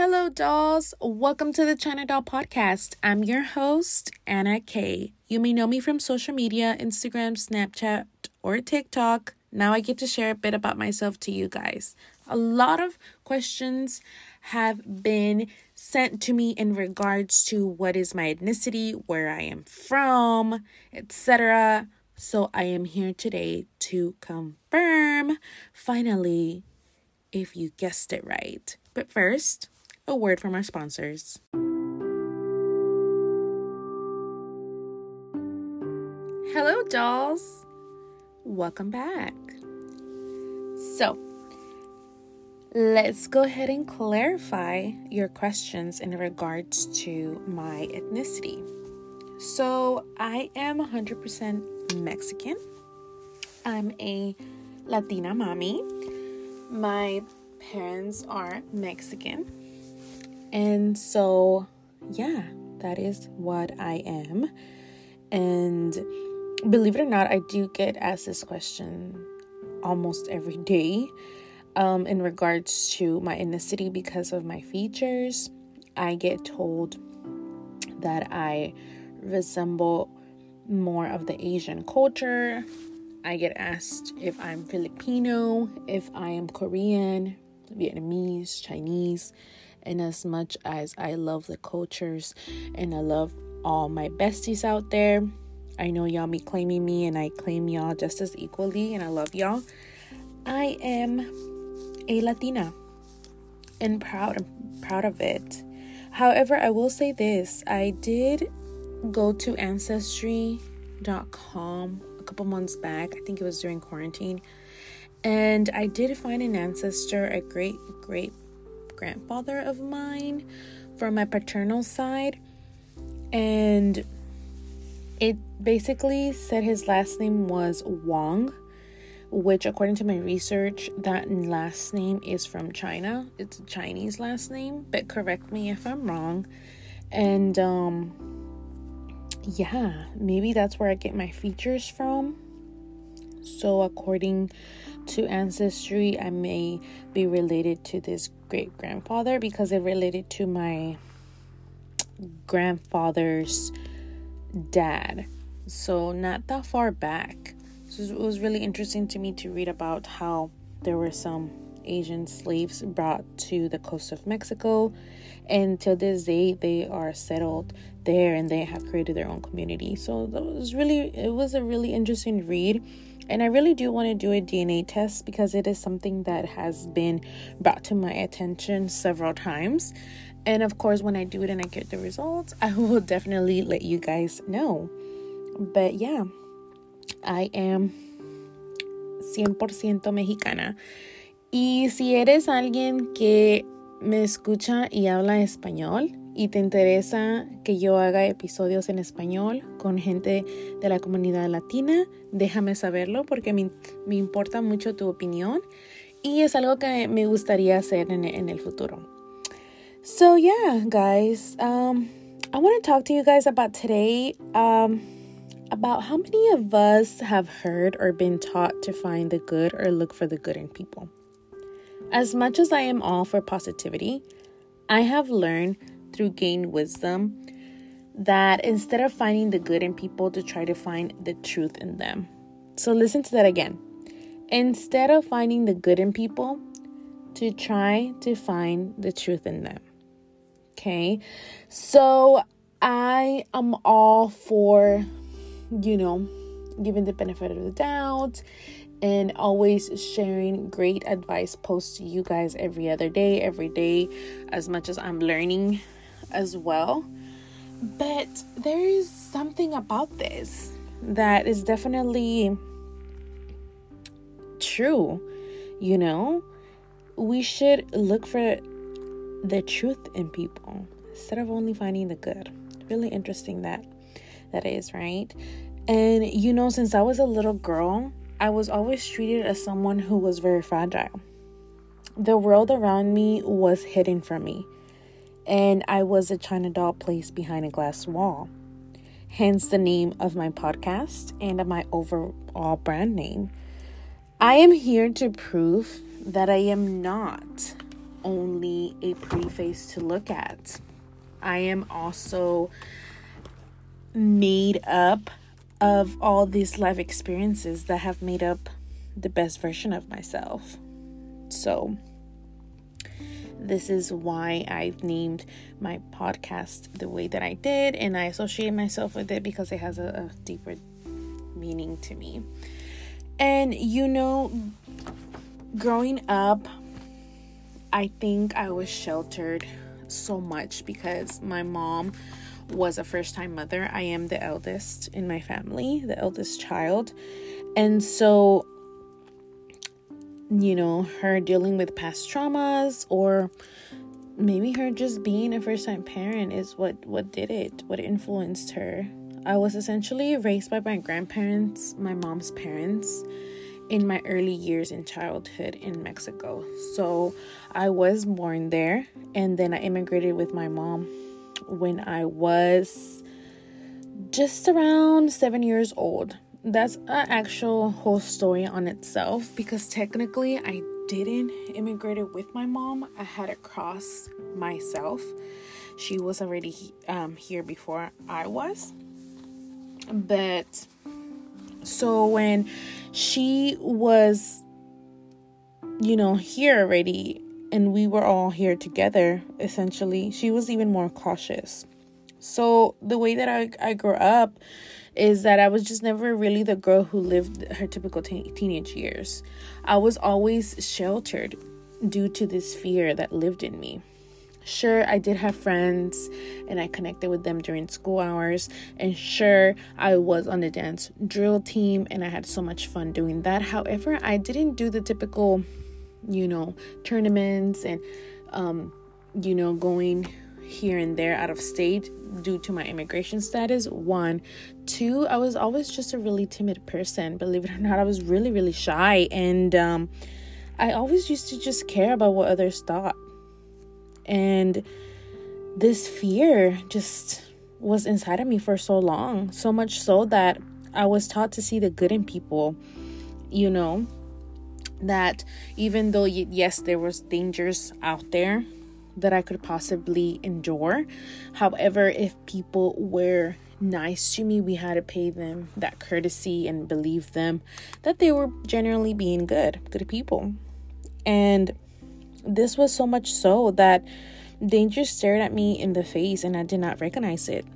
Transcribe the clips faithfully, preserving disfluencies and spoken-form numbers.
Hello, dolls. Welcome to the China Doll Podcast. I'm your host, Anna K. You may know me from social media, Instagram, Snapchat, or TikTok. Now I get to share a bit about myself to you guys. A lot of questions have been sent to me in regards to what is my ethnicity, where I am from, et cetera. So I am here today to confirm, finally, if you guessed it right. But first, a word from our sponsors. Hello, dolls. Welcome back. So, let's go ahead and clarify your questions in regards to my ethnicity. So, I am one hundred percent Mexican. I'm a Latina mommy. My parents are Mexican, and so yeah, that is what I am. And believe it or not, I do get asked this question almost every day um in regards to my ethnicity because of my features. I get told that I resemble more of the Asian culture. I get asked if I'm Filipino, if I am Korean, Vietnamese, Chinese, and as much as I love the cultures and I love all my besties out there, I know y'all be claiming me and I claim y'all just as equally, and I love y'all. I am a Latina and proud, proud of it. However, I will say this, I did go to Ancestry dot com a couple months back. I think it was during quarantine. And I did find an ancestor, a great great grandfather of mine from my paternal side, and it basically said his last name was Wong, which according to my research, that last name is from China. It's a Chinese last name, but correct me if I'm wrong. And um yeah, maybe that's where I get my features from. So according to Ancestry, I may be related to this great grandfather because it related to my grandfather's dad, so not that far back. So it was really interesting to me to read about how there were some Asian slaves brought to the coast of Mexico, and till this day they are settled there and they have created their own community. So that was really it was a really interesting read. And I really do want to do a D N A test because it is something that has been brought to my attention several times. And of course, when I do it and I get the results, I will definitely let you guys know. But yeah, I am cien por ciento Mexicana. Y si eres alguien que me escucha y habla español y te interesa que yo haga episodios en español con gente de la comunidad latina, déjame saberlo porque me, me importa mucho tu opinión y es algo que me gustaría hacer en, en el futuro. So yeah, guys, um, I want to talk to you guys about today, um, about how many of us have heard or been taught to find the good or look for the good in people. As much as I am all for positivity, I have learned through gained wisdom that instead of finding the good in people, to try to find the truth in them. So listen to that again. Instead of finding the good in people, to try to find the truth in them. Okay? So I am all for, you know, giving the benefit of the doubt and always sharing great advice posts to you guys every other day, every day, as much as I'm learning as well. But there is something about this that is definitely true, you know? We should look for the truth in people instead of only finding the good. Really interesting that that is, right? And, you know, since I was a little girl, I was always treated as someone who was very fragile. The world around me was hidden from me, and I was a China doll placed behind a glass wall. Hence the name of my podcast and of my overall brand name. I am here to prove that I am not only a pretty face to look at. I am also made up of all these life experiences that have made up the best version of myself. So this is why I've named my podcast the way that I did, and I associate myself with it because it has a, a deeper meaning to me. And you know, growing up, I think I was sheltered so much because my mom was a first-time mother. I am the eldest in my family, the eldest child. And so, you know, her dealing with past traumas, or maybe her just being a first-time parent, is what, what did it, what influenced her. I was essentially raised by my grandparents, my mom's parents, in my early years in childhood in Mexico. So I was born there, and then I immigrated with my mom when I was just around seven years old. That's an actual whole story on itself, because technically I didn't immigrate with my mom. I had to cross myself. She was already um, here before I was. But so when she was, you know, here already, and we were all here together, essentially, she was even more cautious. So the way that I, I grew up is that I was just never really the girl who lived her typical te- teenage years. I was always sheltered due to this fear that lived in me. Sure, I did have friends, and I connected with them during school hours. And sure, I was on the dance drill team, and I had so much fun doing that. However, I didn't do the typical, you know, tournaments and, um, you know, going here and there out of state due to my immigration status. One, two, I was always just a really timid person. Believe it or not, I was really, really shy. And um, I always used to just care about what others thought. And this fear just was inside of me for so long, so much so that I was taught to see the good in people, you know, that even though, yes, there was dangers out there that I could possibly endure. However, if people were nice to me, we had to pay them that courtesy and believe them that they were generally being good, good people. And this was so much so that danger stared at me in the face, and I did not recognize it.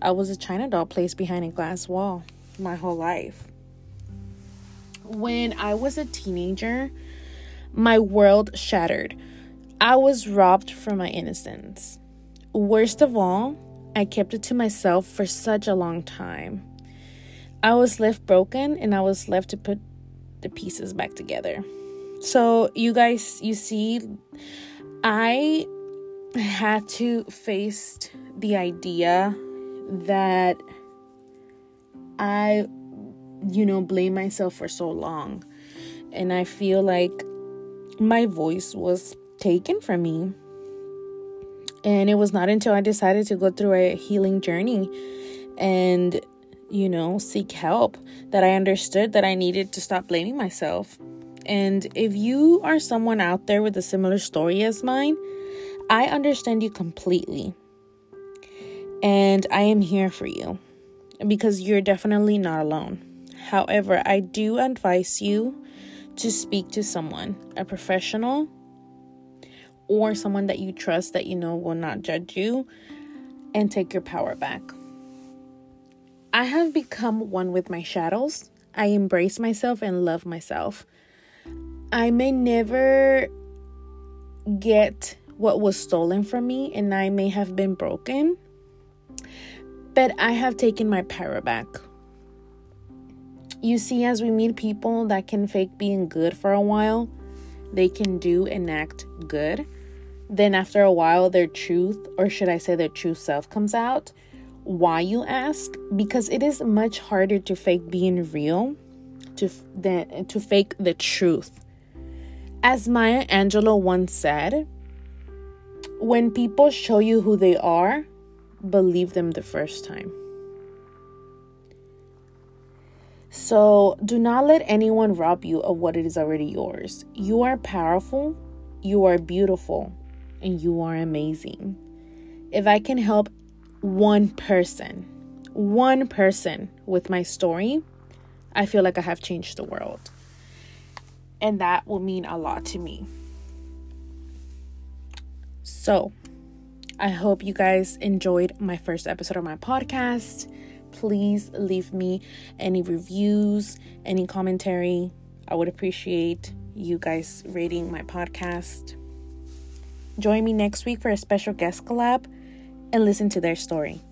I was a China doll placed behind a glass wall my whole life. When I was a teenager, my world shattered. I was robbed from my innocence. Worst of all, I kept it to myself for such a long time. I was left broken, and I was left to put the pieces back together. So you guys, you see, I had to face the idea that I, you know, blame myself for so long. And I feel like my voice was taken from me. And it was not until I decided to go through a healing journey and, you know, seek help that I understood that I needed to stop blaming myself. And if you are someone out there with a similar story as mine, I understand you completely. And I am here for you, because you're definitely not alone. However, I do advise you to speak to someone, a professional, or someone that you trust that you know will not judge you, and take your power back. I have become one with my shadows. I embrace myself and love myself. I may never get what was stolen from me, and I may have been broken, but I have taken my power back. You see, as we meet people that can fake being good for a while, they can do and act good. Then after a while, their truth, or should I say their true self, comes out. Why, you ask? Because it is much harder to fake being real, to the, to fake the truth. As Maya Angelou once said, when people show you who they are, believe them the first time. So do not let anyone rob you of what is already yours. You are powerful, You are beautiful and you are amazing. If I can help one person, one person with my story, I feel like I have changed the world. And that will mean a lot to me. So, I hope you guys enjoyed my first episode of my podcast. Please leave me any reviews, any commentary. I would appreciate you guys rating my podcast. Join me next week for a special guest collab and listen to their story.